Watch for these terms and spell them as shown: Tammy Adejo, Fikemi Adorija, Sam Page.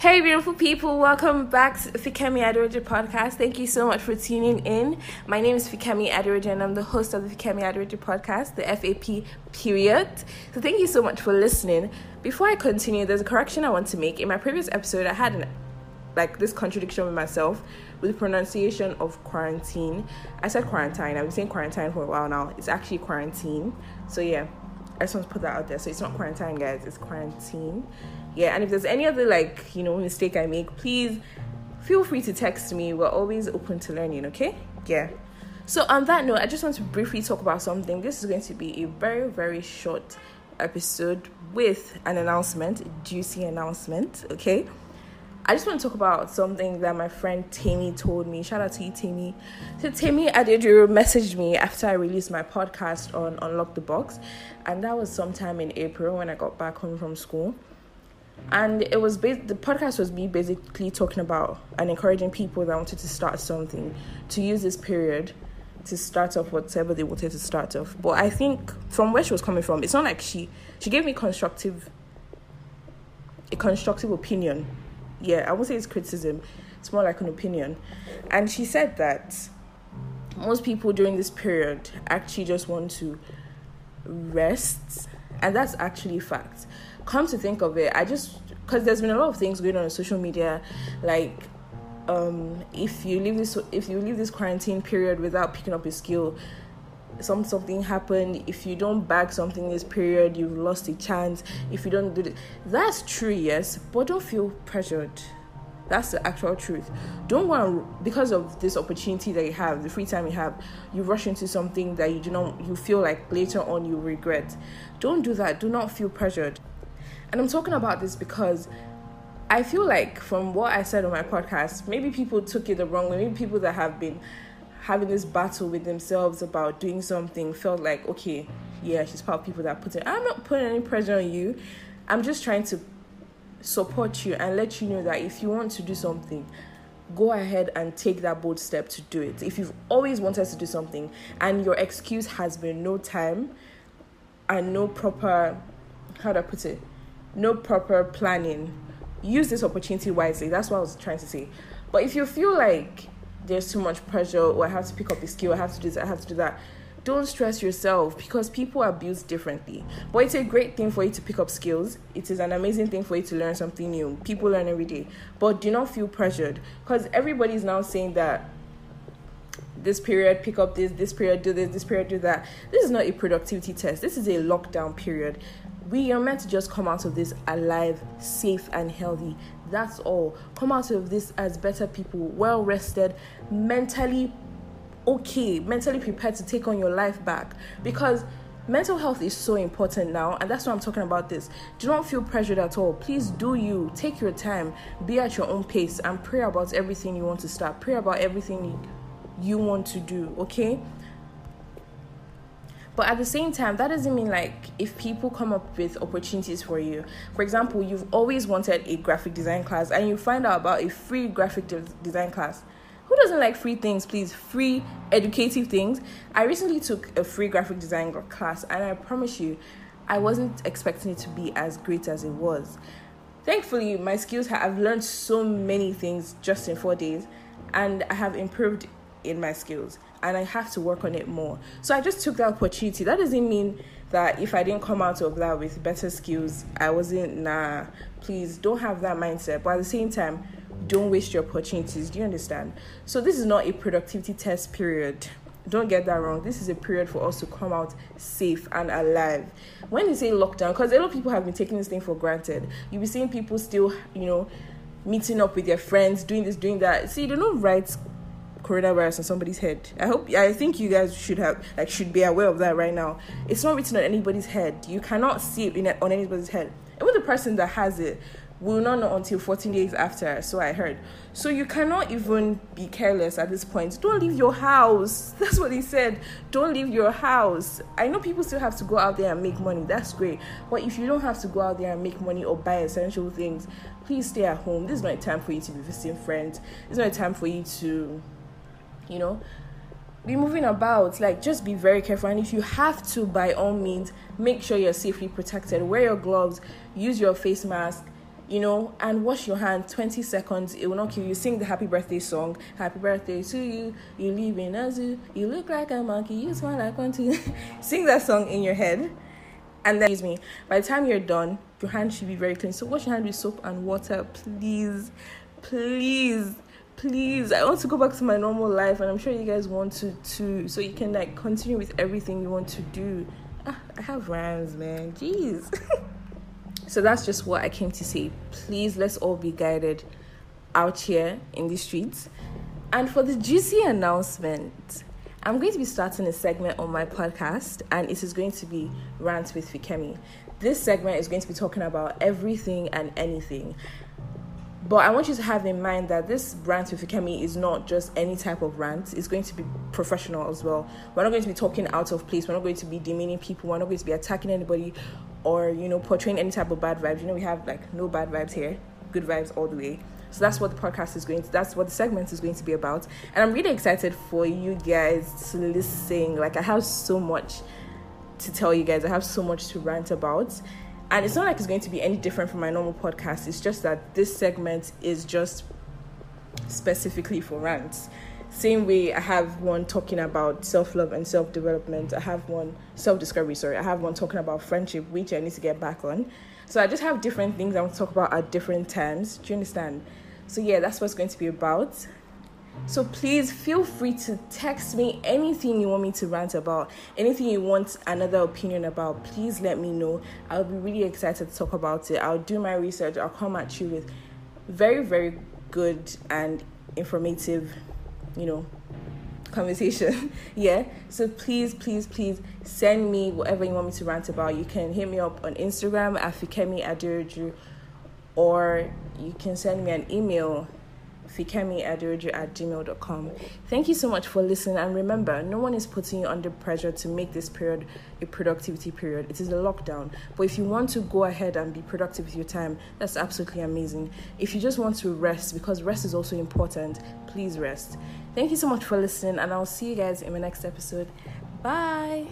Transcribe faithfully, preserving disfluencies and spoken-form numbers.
Hey beautiful people, welcome back to Fikemi Adorija podcast. Thank you so much for tuning in. My name is Fikemi Adorija and I'm the host of the Fikemi Adorija podcast, the F A P period. So thank you so much for listening. Before I continue, there's a correction I want to make. In my previous episode, I had an, like this contradiction with myself with the pronunciation of quarantine. I said quarantine. I've been saying quarantine for a while now. It's actually quarantine. So yeah, I just want to put that out there. So it's not quarantine, guys. It's quarantine. Yeah, and if there's any other, like, you know, mistake I make, please feel free to text me. We're always open to learning, okay? Yeah. So on that note, I just want to briefly talk about something. This is going to be a very, very short episode with an announcement, a juicy announcement, okay? I just want to talk about something that my friend Tammy told me. Shout out to you, Tammy. So Tammy Adejo messaged me after I released my podcast on Unlock the Box. And that was sometime in April when I got back home from school. And it was bas- the podcast was me basically talking about and encouraging people that wanted to start something to use this period to start off whatever they wanted to start off. But I think from where she was coming from, it's not like she she gave me constructive a constructive opinion. Yeah, I won't say it's criticism. It's more like an opinion. And she said that most people during this period actually just want to rest, and that's actually a fact. Come to think of it, I just, because there's been a lot of things going on on social media, like um if you leave this if you leave this quarantine period without picking up a skill, some something happened. If you don't bag something this period, you've lost a chance. If you don't do this, that's true, yes, but don't feel pressured. That's the actual truth. Don't want to, because of this opportunity that you have, the free time you have, you rush into something that you do not, you feel like later on you regret. Don't do that. Do not feel pressured. And I'm talking about this because I feel like from what I said on my podcast, maybe people took it the wrong way. Maybe people that have been having this battle with themselves about doing something felt like, okay, yeah, she's part of people that put it. I'm not putting any pressure on you. I'm just trying to support you and let you know that if you want to do something, go ahead and take that bold step to do it. If you've always wanted to do something and your excuse has been no time and no proper, how do I put it, no proper planning, use this opportunity wisely. That's what I was trying to say. But if you feel like there's too much pressure, or I have to pick up a skill, I have to do this, I have to do that, don't stress yourself, because people are built differently. But it's a great thing for you to pick up skills. It is an amazing thing for you to learn something new. People learn every day. But do not feel pressured, because everybody's now saying that this period, pick up this, this period, do this, this period, do that. This is not a productivity test. This is a lockdown period. We are meant to just come out of this alive, safe, and healthy. That's all. Come out of this as better people, well-rested, mentally okay, mentally prepared to take on your life back, because mental health is so important now, and that's why I'm talking about this. Do not feel pressured at all. Please do you. Take your time. Be at your own pace and pray about everything you want to start. Pray about everything you want to do, okay? But at the same time, that doesn't mean, like, if people come up with opportunities for you. For example, you've always wanted a graphic design class and you find out about a free graphic de- design class. Who doesn't like free things, please? Free educative things. I recently took a free graphic design class, and I promise you, I wasn't expecting it to be as great as it was. Thankfully, my skills, ha- I've learned so many things just in four days, and I have improved in my skills, and I have to work on it more. So I just took that opportunity. That doesn't mean that if I didn't come out of that with better skills, I wasn't, nah, please don't have that mindset. But at the same time, don't waste your opportunities. Do you understand? So this is not a productivity test period. Don't get that wrong. This is a period for us to come out safe and alive. When you say lockdown, because a lot of people have been taking this thing for granted. You'll be seeing people still, you know, meeting up with their friends, doing this, doing that. See, they don't write coronavirus on somebody's head. I hope, I think you guys should have, like, should be aware of that right now. It's not written on anybody's head. You cannot see it in, on anybody's head. Even the person that has it will not know until fourteen days after, so I heard. So you cannot even be careless at this point. Don't leave your house. That's what he said. Don't leave your house. I know people still have to go out there and make money. That's great. But if you don't have to go out there and make money or buy essential things, please stay at home. This is not a time for you to be visiting friends. It's not a time for you to, you know, be moving about. Like, just be very careful, and if you have to, by all means, make sure you're safely protected. Wear your gloves, use your face mask, you know, and wash your hands. Twenty seconds, it will not kill you. Sing the happy birthday song. Happy birthday to you, you live in a zoo, you look like a monkey, you smell like one too. Sing that song in your head, and then, excuse me, by the time you're done, your hand should be very clean. So wash your hand with soap and water, please, please, please. I want to go back to my normal life, and I'm sure you guys want to too, so you can like continue with everything you want to do. Ah, I have rhymes, man, jeez. So that's just what I came to say. Please, let's all be guided out here in the streets. And for the juicy announcement, I'm going to be starting a segment on my podcast, and it is going to be Rant with Fikemi. This segment is going to be talking about everything and anything. But I want you to have in mind that this Rant with Fikemi is not just any type of rant. It's going to be professional as well. We're not going to be talking out of place. We're not going to be demeaning people. We're not going to be attacking anybody, or, you know, portraying any type of bad vibes. You know, we have like no bad vibes here, good vibes all the way. So that's what the podcast is going to, that's what the segment is going to be about. And I'm really excited for you guys to listen. Like, I have so much to tell you guys. I have so much to rant about. And it's not like it's going to be any different from my normal podcast. It's just that this segment is just specifically for rants. Same way I have one talking about self-love and self-development. I have one, self-discovery, sorry. I have one talking about friendship, which I need to get back on. So I just have different things I want to talk about at different times. Do you understand? So yeah, that's what it's going to be about. So please feel free to text me anything you want me to rant about, anything you want another opinion about. Please let me know. I'll be really excited to talk about it. I'll do my research. I'll come at you with very, very good and informative, you know, conversation. Yeah, so please, please, please send me whatever you want me to rant about. You can hit me up on Instagram at Fikemi Adorija, or you can send me an email, fikemi adorija at gmail dot com. Thank you so much for listening, and remember, no one is putting you under pressure to make this period a productivity period. It is a lockdown, but if you want to go ahead and be productive with your time, that's absolutely amazing. If you just want to rest, because rest is also important, please rest. Thank you so much for listening, and I'll see you guys in my next episode. Bye.